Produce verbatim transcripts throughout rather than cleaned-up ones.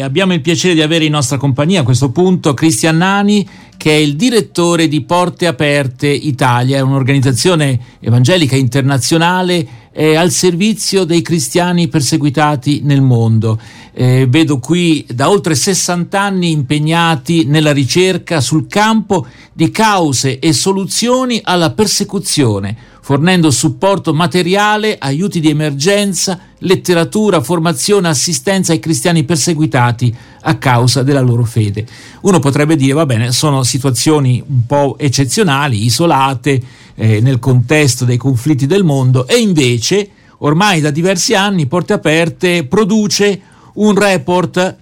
e abbiamo il piacere di avere in nostra compagnia a questo punto Cristian Nani, che è il direttore di Porte Aperte Italia, è un'organizzazione evangelica internazionale eh, al servizio dei cristiani perseguitati nel mondo. Eh, vedo qui da oltre sessanta anni impegnati nella ricerca sul campo di cause e soluzioni alla persecuzione, fornendo supporto materiale, aiuti di emergenza, letteratura, formazione, assistenza ai cristiani perseguitati a causa della loro fede. Uno potrebbe dire, va bene, sono situazioni un po' eccezionali, isolate eh, nel contesto dei conflitti del mondo, e invece ormai da diversi anni Porte Aperte produce un report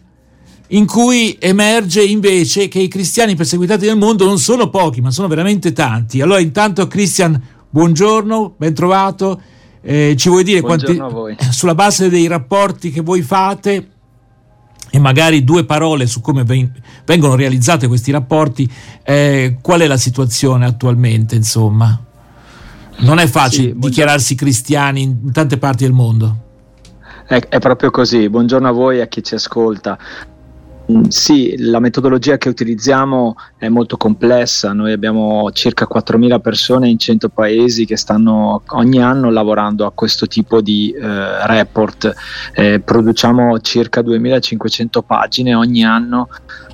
in cui emerge invece che i cristiani perseguitati nel mondo non sono pochi, ma sono veramente tanti. Allora intanto Cristian, buongiorno, ben trovato. Eh, ci vuoi dire quanti, a voi. Sulla base dei rapporti che voi fate, e magari due parole su come vengono realizzati questi rapporti, eh, qual è la situazione attualmente? Insomma, non è facile sì, dichiararsi cristiani in tante parti del mondo. È, è proprio così. Buongiorno a voi e a chi ci ascolta. Sì, la metodologia che utilizziamo è molto complessa. Noi abbiamo circa quattromila persone in cento paesi che stanno ogni anno lavorando a questo tipo di eh, report. Eh, produciamo circa duemilacinquecento pagine ogni anno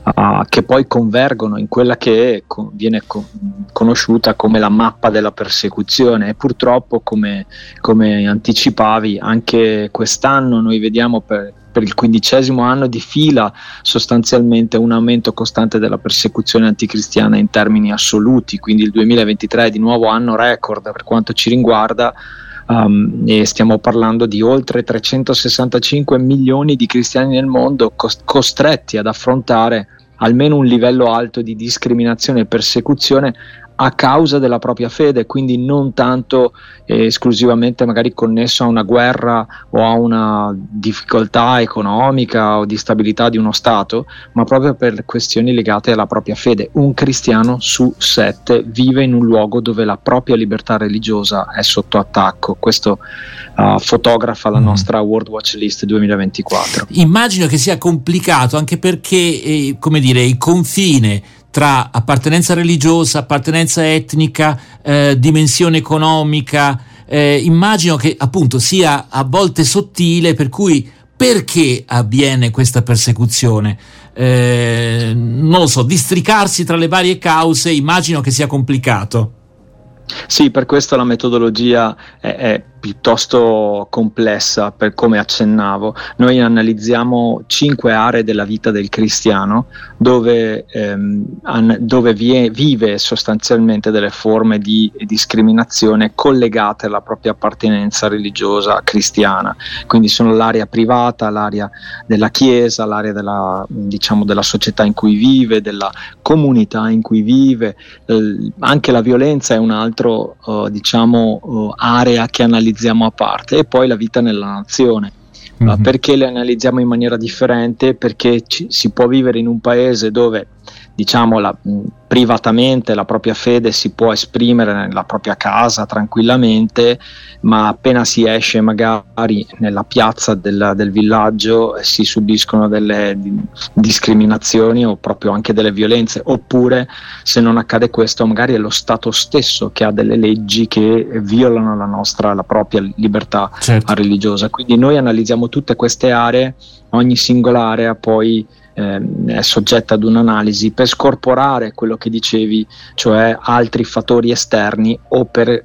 uh, che poi convergono in quella che è, con, viene con, conosciuta come la mappa della persecuzione. E purtroppo, come, come anticipavi, anche quest'anno noi vediamo per per il quindicesimo anno di fila sostanzialmente un aumento costante della persecuzione anticristiana in termini assoluti, quindi il duemilaventitré è di nuovo anno record per quanto ci riguarda, um, e stiamo parlando di oltre trecentosessantacinque milioni di cristiani nel mondo costretti ad affrontare almeno un livello alto di discriminazione e persecuzione a causa della propria fede, quindi non tanto eh, esclusivamente magari connesso a una guerra o a una difficoltà economica o di stabilità di uno stato, ma proprio per questioni legate alla propria fede. Un cristiano su sette vive in un luogo dove la propria libertà religiosa è sotto attacco. Questo uh, fotografa la nostra World Watch List duemilaventiquattro. Immagino che sia complicato anche perché eh, come dire, il confine tra appartenenza religiosa, appartenenza etnica, eh, dimensione economica, eh, immagino che appunto sia a volte sottile, per cui perché avviene questa persecuzione? Eh, non lo so, districarsi tra le varie cause immagino che sia complicato. Sì, per questo la metodologia è, è piuttosto complessa, per come accennavo. Noi analizziamo cinque aree della vita del cristiano dove, ehm, an- dove vie- vive sostanzialmente delle forme di discriminazione collegate alla propria appartenenza religiosa cristiana. Quindi sono l'area privata, l'area della chiesa, l'area della, diciamo, della società in cui vive, della comunità in cui vive. Eh, anche la violenza è un altro eh, diciamo, eh, area che analizziamo a parte, e poi la vita nella nazione. Mm-hmm. Perché le analizziamo in maniera differente? Perché ci, si può vivere in un paese dove, diciamo, la, privatamente la propria fede si può esprimere nella propria casa tranquillamente, ma appena si esce magari nella piazza del, del villaggio si subiscono delle discriminazioni o proprio anche delle violenze, oppure se non accade questo magari è lo Stato stesso che ha delle leggi che violano la nostra, la propria libertà certo. religiosa. Quindi noi analizziamo tutte queste aree, ogni singola area poi è soggetta ad un'analisi per scorporare quello che dicevi, cioè altri fattori esterni, o per eh,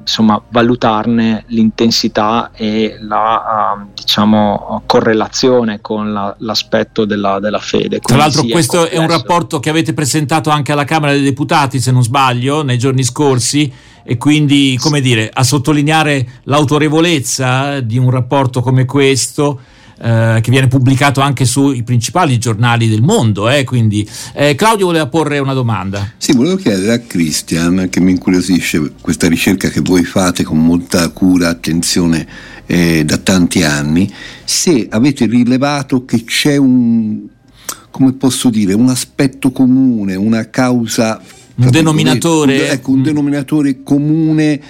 insomma valutarne l'intensità e la uh, diciamo correlazione con la, l'aspetto della, della fede. Quindi tra l'altro sì, questo è, è un rapporto che avete presentato anche alla Camera dei Deputati, se non sbaglio, nei giorni scorsi, e quindi come dire, a sottolineare l'autorevolezza di un rapporto come questo, Eh, che viene pubblicato anche sui principali giornali del mondo. Eh, quindi eh, Claudio voleva porre una domanda. Sì, volevo chiedere a Cristian, che mi incuriosisce questa ricerca che voi fate con molta cura, attenzione, eh, da tanti anni, se avete rilevato che c'è un, come posso dire, un aspetto comune, una causa, un denominatore, un, ecco, un denominatore comune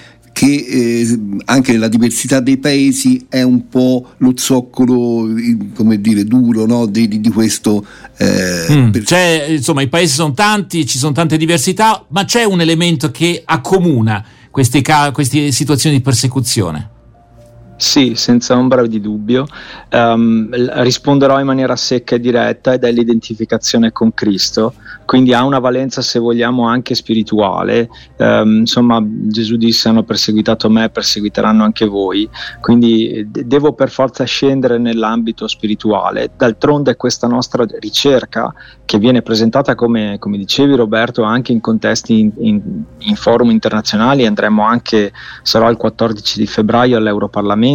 che eh, anche la diversità dei paesi è un po' lo zoccolo, come dire, duro, no? di, di questo eh, mm, per... Cioè, insomma, i paesi sono tanti, ci sono tante diversità, ma c'è un elemento che accomuna queste, ca- queste situazioni di persecuzione? Sì, senza ombra di dubbio. Um, risponderò in maniera secca e diretta, ed è l'identificazione con Cristo, quindi ha una valenza, se vogliamo, anche spirituale. Um, insomma, Gesù disse: hanno perseguitato me, perseguiteranno anche voi, quindi de- devo per forza scendere nell'ambito spirituale. D'altronde questa nostra ricerca, che viene presentata, come, come dicevi Roberto, anche in contesti in, in, in forum internazionali, andremo anche, sarò il quattordici di febbraio all'Europarlamento,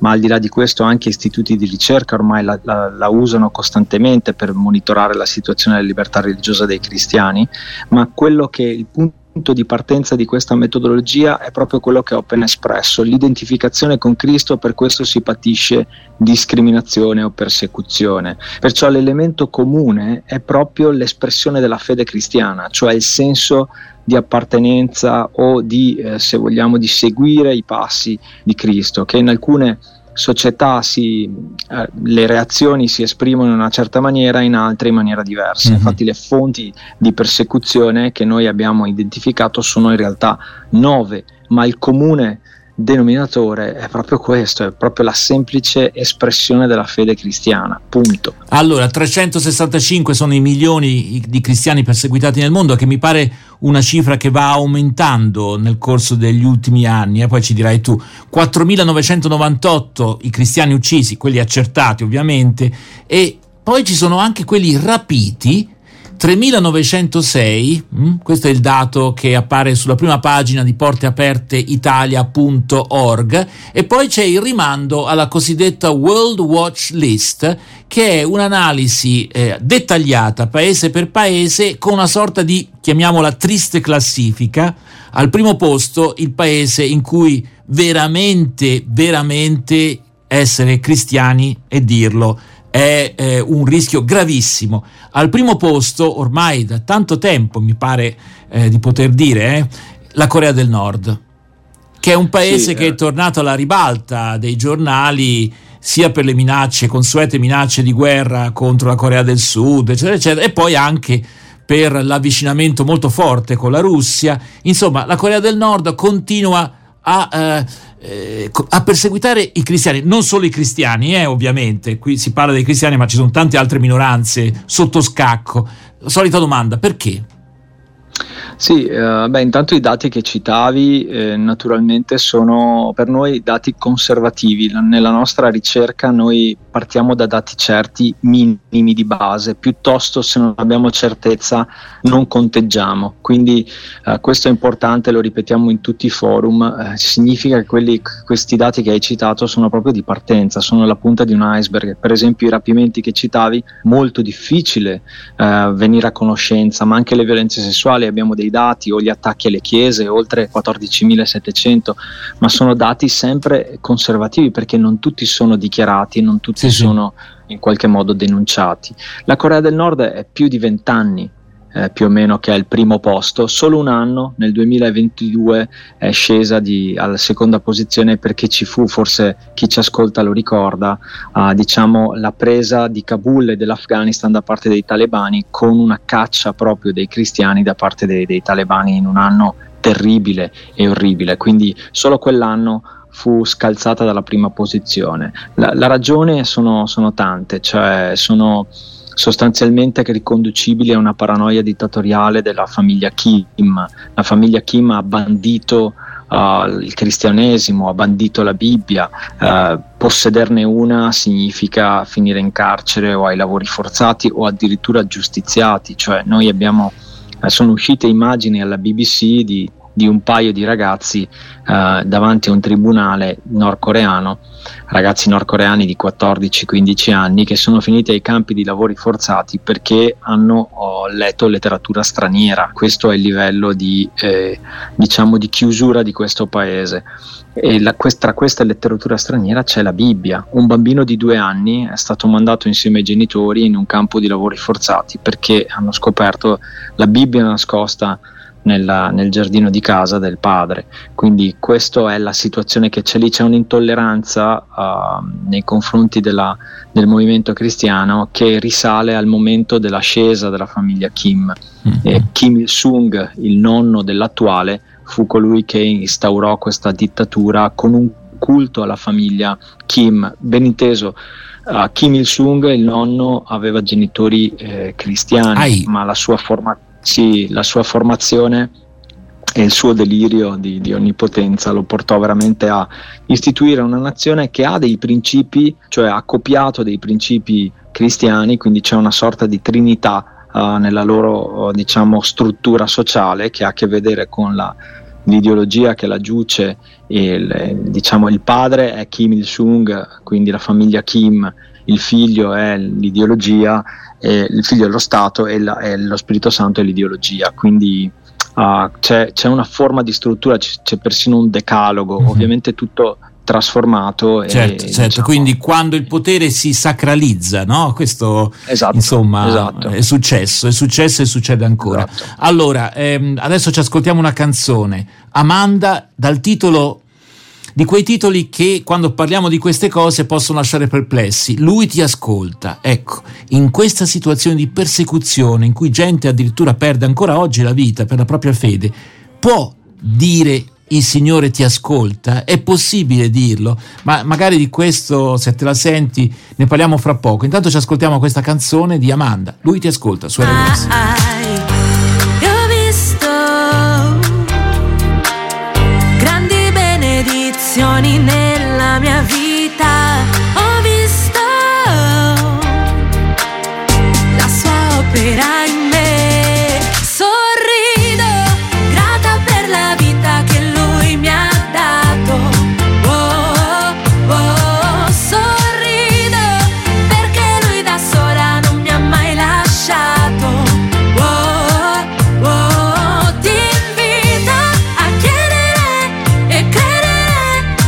ma al di là di questo anche istituti di ricerca ormai la, la, la usano costantemente per monitorare la situazione della libertà religiosa dei cristiani. Ma quello che il punto punto di partenza di questa metodologia è proprio quello che ho appena espresso, l'identificazione con Cristo. Per questo si patisce discriminazione o persecuzione, perciò l'elemento comune è proprio l'espressione della fede cristiana, cioè il senso di appartenenza o di, eh, se vogliamo, di seguire i passi di Cristo, che in alcune società si, eh, le reazioni si esprimono in una certa maniera, in altre in maniera diversa. Mm-hmm. Infatti le fonti di persecuzione che noi abbiamo identificato sono in realtà nove, ma il comune denominatore è proprio questo, è proprio la semplice espressione della fede cristiana, punto. Allora, trecentosessantacinque sono i milioni di cristiani perseguitati nel mondo, che mi pare una cifra che va aumentando nel corso degli ultimi anni, e eh? poi ci dirai tu. quattromilanovecento novantotto i cristiani uccisi, quelli accertati ovviamente, e poi ci sono anche quelli rapiti, tremilanovecentosei, questo è il dato che appare sulla prima pagina di porte aperte italia punto org, e poi c'è il rimando alla cosiddetta World Watch List, che è un'analisi eh, dettagliata paese per paese, con una sorta di, chiamiamola, triste classifica. Al primo posto il paese in cui veramente, veramente essere cristiani, e dirlo, è eh, un rischio gravissimo. Al primo posto, ormai da tanto tempo, mi pare eh, di poter dire, eh, la Corea del Nord, che è un paese sì, che eh. è tornato alla ribalta dei giornali, sia per le minacce, consuete minacce di guerra contro la Corea del Sud, eccetera, eccetera, e poi anche per l'avvicinamento molto forte con la Russia. Insomma, la Corea del Nord continua a... Eh, a perseguitare i cristiani, non solo i cristiani, eh, ovviamente, qui si parla dei cristiani, ma ci sono tante altre minoranze sotto scacco. Solita domanda: perché? Sì, eh, beh, intanto i dati che citavi eh, naturalmente sono per noi dati conservativi. Nella nostra ricerca noi partiamo da dati certi, minimi di base, piuttosto se non abbiamo certezza non conteggiamo, quindi eh, questo è importante, lo ripetiamo in tutti i forum, eh, significa che quelli, questi dati che hai citato sono proprio di partenza, sono la punta di un iceberg. Per esempio i rapimenti che citavi, molto difficile eh, venire a conoscenza, ma anche le violenze sessuali, abbiamo dei dati, o gli attacchi alle chiese, oltre quattordicimilasettecento, ma sono dati sempre conservativi, perché non tutti sono dichiarati, non tutti sì, sono sì. in qualche modo denunciati. La Corea del Nord è più di vent'anni eh, più o meno che è il primo posto, solo un anno, nel duemilaventidue, è scesa di, alla seconda posizione, perché ci fu, forse chi ci ascolta lo ricorda, eh, diciamo la presa di Kabul e dell'Afghanistan da parte dei talebani, con una caccia proprio dei cristiani da parte dei, dei talebani in un anno terribile e orribile, quindi solo quell'anno fu scalzata dalla prima posizione. La, la ragione sono, sono tante, cioè sono... sostanzialmente riconducibile a una paranoia dittatoriale della famiglia Kim. La famiglia Kim ha bandito uh, il cristianesimo, ha bandito la Bibbia. Uh, possederne una significa finire in carcere o ai lavori forzati o addirittura giustiziati. Cioè, noi abbiamo eh, sono uscite immagini alla B B C di, di un paio di ragazzi uh, davanti a un tribunale nordcoreano, ragazzi nordcoreani di quattordici quindici anni, che sono finiti ai campi di lavori forzati perché hanno oh, letto letteratura straniera. Questo è il livello di, eh, diciamo, di chiusura di questo paese. E la, tra questa letteratura straniera c'è la Bibbia. Un bambino di due anni è stato mandato insieme ai genitori in un campo di lavori forzati perché hanno scoperto la Bibbia nascosta nella, nel giardino di casa del padre. Quindi questa è la situazione che c'è lì, c'è un'intolleranza uh, nei confronti della, del movimento cristiano che risale al momento dell'ascesa della famiglia Kim. Mm-hmm. eh, Kim Il-sung, il nonno dell'attuale, fu colui che instaurò questa dittatura con un culto alla famiglia Kim. Ben inteso, uh, Kim Il-sung, il nonno, aveva genitori eh, cristiani, Ai. ma la sua formazione Sì, la sua formazione e il suo delirio di, di onnipotenza lo portò veramente a istituire una nazione che ha dei principi, cioè ha copiato dei principi cristiani, quindi c'è una sorta di trinità uh, nella loro uh, diciamo struttura sociale, che ha a che vedere con la, l'ideologia che la giuce, il, diciamo il padre è Kim Il-sung, quindi la famiglia Kim, il figlio è l'ideologia, eh, il figlio è lo Stato e, la, e lo Spirito Santo è l'ideologia, quindi uh, c'è, c'è una forma di struttura, c- c'è persino un decalogo, mm-hmm. ovviamente tutto trasformato. Certo, e, certo. Diciamo, quindi quando il potere si sacralizza, no? Questo esatto, insomma esatto. è successo, è successo e succede ancora. Esatto. Allora, ehm, adesso ci ascoltiamo una canzone, Amanda, dal titolo... di quei titoli che quando parliamo di queste cose possono lasciare perplessi. Lui ti ascolta. Ecco, in questa situazione di persecuzione in cui gente addirittura perde ancora oggi la vita per la propria fede, può dire il Signore ti ascolta? È possibile dirlo? Ma magari di questo, se te la senti, ne parliamo fra poco. Intanto ci ascoltiamo questa canzone di Amanda, Lui ti ascolta, su R L S. Nella mia vita ho visto la sua opera in me, sorrido, grata per la vita che lui mi ha dato, oh, oh, oh. Sorrido perché lui da sola non mi ha mai lasciato, oh, oh, oh. Ti invito a chiedere e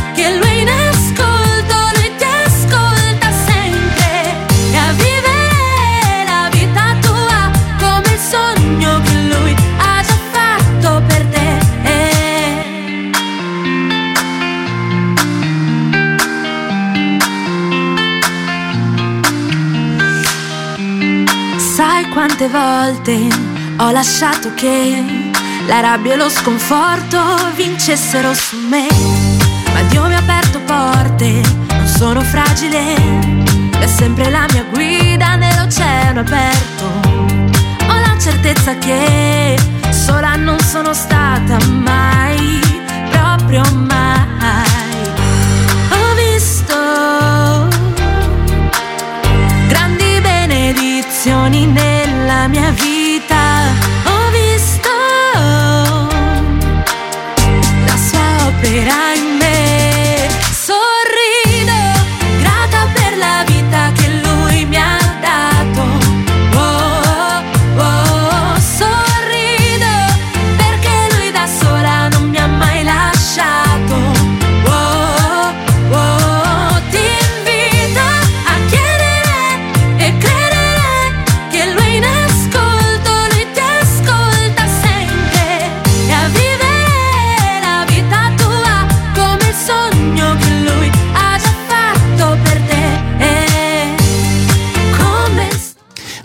credere che lui in ascolto, lui ti ascolta sempre, e a vivere la vita tua come il sogno che lui ha già fatto per te. eh. Sai quante volte ho lasciato che la rabbia e lo sconforto vincessero su me, ma Dio mi ha aperto porte, non sono fragile, è sempre la mia guida nell'oceano aperto. Ho la certezza che sola non sono stata mai, proprio mai. Ho visto grandi benedizioni nella mia vita, ho visto la sua opera in me.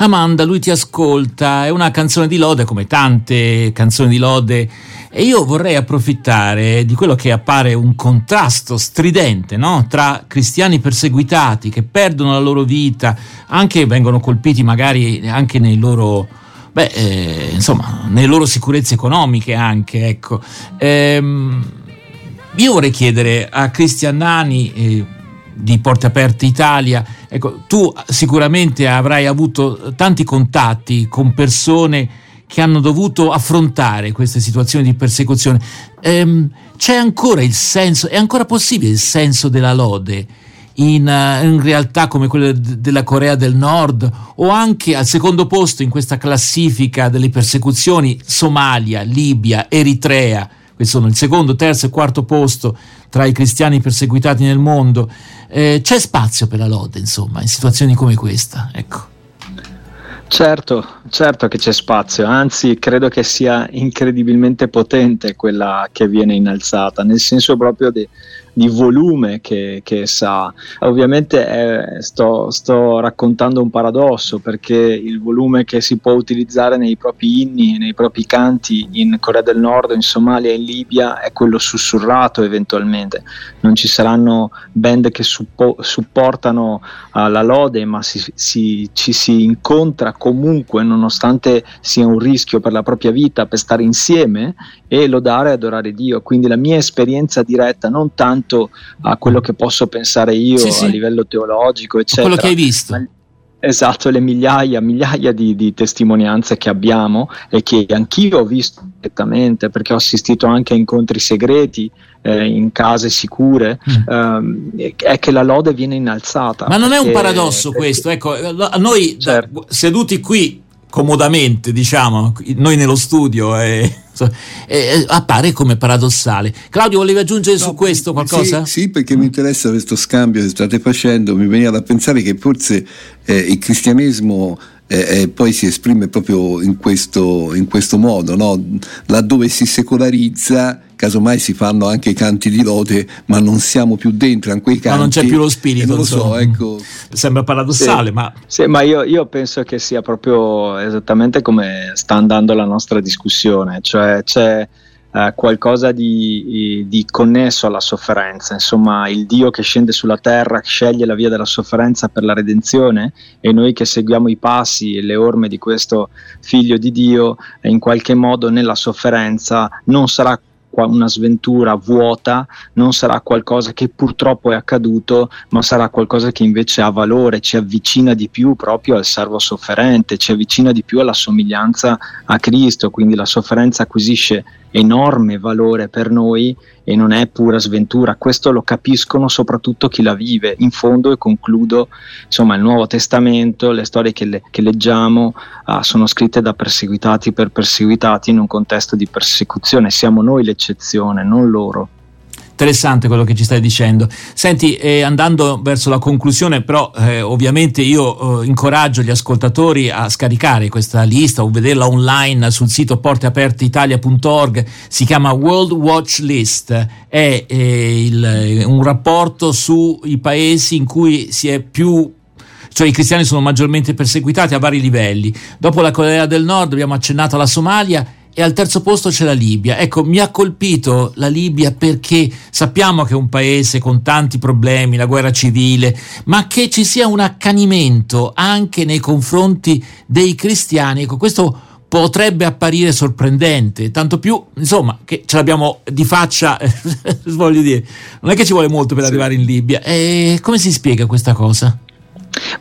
Amanda, Lui ti ascolta, è una canzone di lode come tante canzoni di lode, e io vorrei approfittare di quello che appare un contrasto stridente, no? Tra cristiani perseguitati che perdono la loro vita, anche vengono colpiti magari anche nei loro, beh, eh, insomma, nelle loro sicurezze economiche anche, ecco. Ehm, io vorrei chiedere a Cristian Nani, eh, di Porte Aperte Italia, ecco, tu sicuramente avrai avuto tanti contatti con persone che hanno dovuto affrontare queste situazioni di persecuzione. Ehm, c'è ancora il senso, è ancora possibile il senso della lode in, uh, in realtà come quella d- della Corea del Nord, o anche al secondo posto in questa classifica delle persecuzioni Somalia, Libia, Eritrea, questi sono il secondo, terzo e quarto posto tra i cristiani perseguitati nel mondo. Eh, c'è spazio per la lode, insomma, in situazioni come questa, ecco. Certo, certo che c'è spazio, anzi credo che sia incredibilmente potente quella che viene innalzata, nel senso proprio di, di volume che, che sa. Ovviamente eh, sto, sto raccontando un paradosso, perché il volume che si può utilizzare nei propri inni, nei propri canti in Corea del Nord, in Somalia, in Libia è quello sussurrato eventualmente. Non ci saranno band che suppo- supportano uh, la lode, ma si, si, ci si incontra comunque, nonostante sia un rischio per la propria vita, per stare insieme e lodare e adorare Dio. Quindi la mia esperienza diretta, non tanto a quello che posso pensare io sì, sì. a livello teologico, eccetera. Quello che hai visto. Ma esatto, le migliaia, migliaia di, di testimonianze che abbiamo e che anch'io ho visto direttamente, perché ho assistito anche a incontri segreti eh, in case sicure, mm. eh, è che la lode viene innalzata. Ma non perché, è un paradosso perché, questo, ecco, noi certo. seduti qui comodamente, diciamo, noi nello studio eh, eh, appare come paradossale. Claudio, volevi aggiungere no, su questo qualcosa? Sì, sì, perché mi interessa questo scambio che state facendo, mi veniva da pensare che forse eh, il cristianesimo eh, eh, poi si esprime proprio in questo, in questo modo, no? Laddove si secolarizza, casomai si fanno anche canti di lode, ma non siamo più dentro a quei canti. Ma non c'è più lo spirito. Non lo so, ecco. Sembra paradossale, sì, ma. Sì, ma io, io penso che sia proprio esattamente come sta andando la nostra discussione, cioè c'è eh, qualcosa di, di connesso alla sofferenza. Insomma, il Dio che scende sulla terra sceglie la via della sofferenza per la redenzione, e noi che seguiamo i passi e le orme di questo figlio di Dio, in qualche modo nella sofferenza non sarà una sventura vuota, non sarà qualcosa che purtroppo è accaduto, ma sarà qualcosa che invece ha valore, ci avvicina di più proprio al servo sofferente, ci avvicina di più alla somiglianza a Cristo. Quindi la sofferenza acquisisce enorme valore per noi e non è pura sventura. Questo lo capiscono soprattutto chi la vive. In fondo, e concludo, insomma, il Nuovo Testamento, le storie che, le, che leggiamo ah, sono scritte da perseguitati per perseguitati in un contesto di persecuzione. Siamo noi l'eccezione, non loro. Interessante quello che ci stai dicendo. Senti, eh, andando verso la conclusione, però eh, ovviamente io eh, incoraggio gli ascoltatori a scaricare questa lista o vederla online sul sito porte aperte italia punto org. Si chiama World Watch List, è eh, il, un rapporto sui paesi in cui si è più cioè i cristiani sono maggiormente perseguitati a vari livelli. Dopo la Corea del Nord abbiamo accennato alla Somalia, e al terzo posto c'è la Libia. Ecco, mi ha colpito la Libia perché sappiamo che è un paese con tanti problemi, la guerra civile, ma che ci sia un accanimento anche nei confronti dei cristiani. Ecco, questo potrebbe apparire sorprendente, tanto più, insomma, che ce l'abbiamo di faccia, voglio dire, non è che ci vuole molto per sì. arrivare in Libia. E come si spiega questa cosa?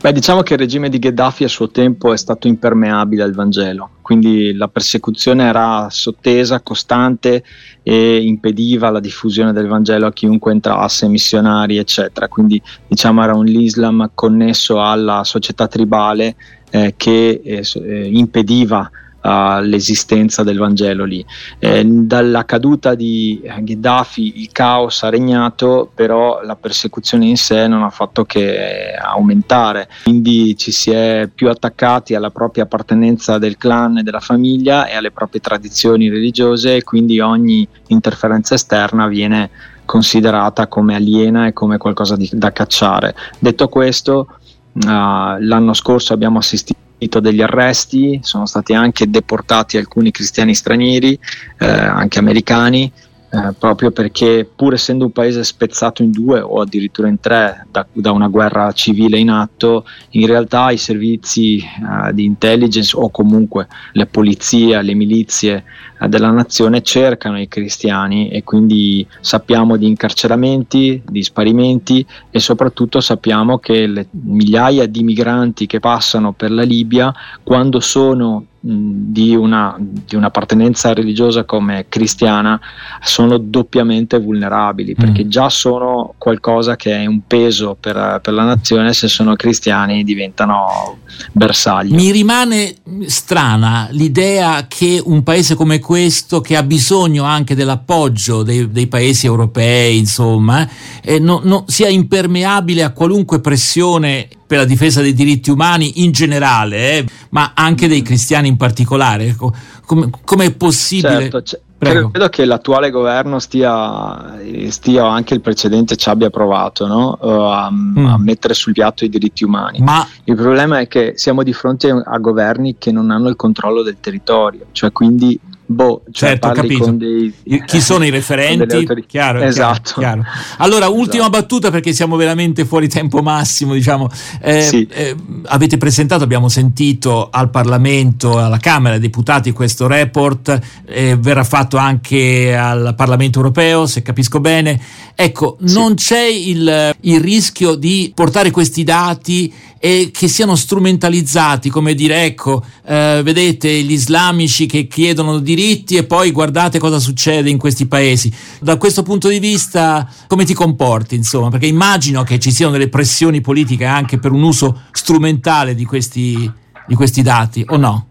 Beh, diciamo che il regime di Gheddafi a suo tempo è stato impermeabile al Vangelo, quindi la persecuzione era sottesa, costante e impediva la diffusione del Vangelo a chiunque entrasse, missionari eccetera, quindi diciamo era un Islam connesso alla società tribale eh, che eh, impediva l'esistenza del Vangelo lì. Eh, dalla caduta di Gheddafi il caos ha regnato, però la persecuzione in sé non ha fatto che aumentare, quindi ci si è più attaccati alla propria appartenenza del clan e della famiglia e alle proprie tradizioni religiose, e quindi ogni interferenza esterna viene considerata come aliena e come qualcosa di, da cacciare. Detto questo, uh, l'anno scorso abbiamo assistito degli arresti, sono stati anche deportati alcuni cristiani stranieri, eh, anche americani, eh, proprio perché, pur essendo un paese spezzato in due o addirittura in tre da, da una guerra civile in atto, in realtà i servizi eh, di intelligence o comunque le polizie, le milizie eh, della nazione cercano i cristiani, e quindi sappiamo di incarceramenti, di sparimenti, e soprattutto sappiamo che le migliaia di migranti che passano per la Libia, quando sono Di una, di un'appartenenza religiosa come cristiana, sono doppiamente vulnerabili, perché già sono qualcosa che è un peso per, per la nazione, se sono cristiani diventano bersaglio. Mi rimane strana l'idea che un paese come questo, che ha bisogno anche dell'appoggio dei, dei paesi europei, insomma, eh, no, no, sia impermeabile a qualunque pressione per la difesa dei diritti umani in generale, eh, ma anche dei cristiani in particolare. Come, come è possibile? Certo, c- Prego. Credo che l'attuale governo stia, stia anche il precedente ci abbia provato, no? uh, a, mm. a mettere sul piatto i diritti umani. Ma il problema è che siamo di fronte a governi che non hanno il controllo del territorio, cioè quindi boh, cioè certo, parli ho capito. Con dei, chi sono i referenti? Chiaro, esatto. Chiaro, chiaro. Allora, ultima esatto. battuta, perché siamo veramente fuori tempo massimo, diciamo. Eh, sì. eh, avete presentato, abbiamo sentito al Parlamento, alla Camera dei Deputati questo report, eh, verrà fatto anche al Parlamento Europeo, se capisco bene. Ecco, sì. non c'è il, il rischio di portare questi dati e che siano strumentalizzati, come dire, ecco, eh, vedete gli islamici che chiedono diritti e poi guardate cosa succede in questi paesi. Da questo punto di vista come ti comporti, insomma, perché immagino che ci siano delle pressioni politiche anche per un uso strumentale di questi, di questi dati, o no?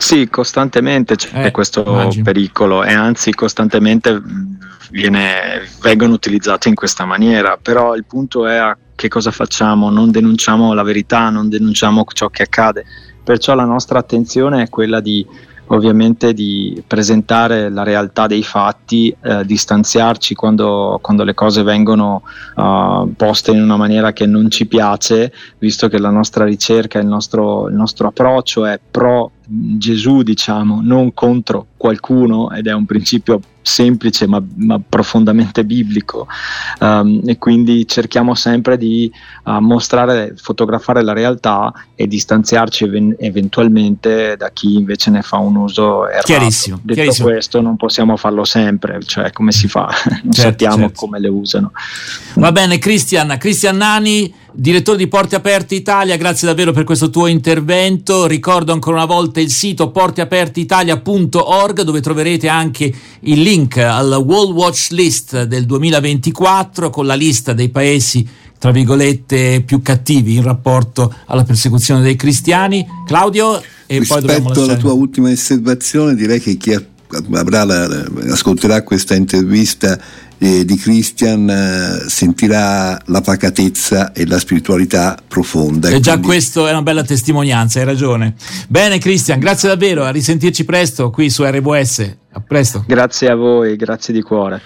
Sì, costantemente c'è eh, questo immagino. pericolo, e anzi costantemente viene, vengono utilizzati in questa maniera, però il punto è a che cosa facciamo, non denunciamo la verità, non denunciamo ciò che accade, perciò la nostra attenzione è quella di ovviamente di presentare la realtà dei fatti, eh, distanziarci quando, quando le cose vengono uh, poste in una maniera che non ci piace, visto che la nostra ricerca, il nostro, il nostro approccio è pro Gesù, diciamo, non contro qualcuno, ed è un principio semplice ma, ma profondamente biblico, um, e quindi cerchiamo sempre di uh, mostrare, fotografare la realtà e distanziarci even- eventualmente da chi invece ne fa un uso errato. Chiarissimo, detto chiarissimo. Questo non possiamo farlo sempre, cioè come si fa? Non certo, sappiamo certo. come le usano. Va bene, Cristian, Cristian Nani, direttore di Porte Aperte Italia, grazie davvero per questo tuo intervento. Ricordo ancora una volta il sito porte aperte italia punto org, dove troverete anche il link alla World Watch List del duemilaventiquattro, con la lista dei paesi, tra virgolette, più cattivi in rapporto alla persecuzione dei cristiani. Claudio, e rispetto poi dobbiamo lasciare... alla tua ultima osservazione, direi che chi avrà la, ascolterà questa intervista eh, di Cristian eh, sentirà la pacatezza e la spiritualità profonda, e, e già quindi... questo è una bella testimonianza, hai ragione. Bene Cristian, grazie davvero, a risentirci presto qui su R W S. A presto. Grazie a voi, grazie di cuore.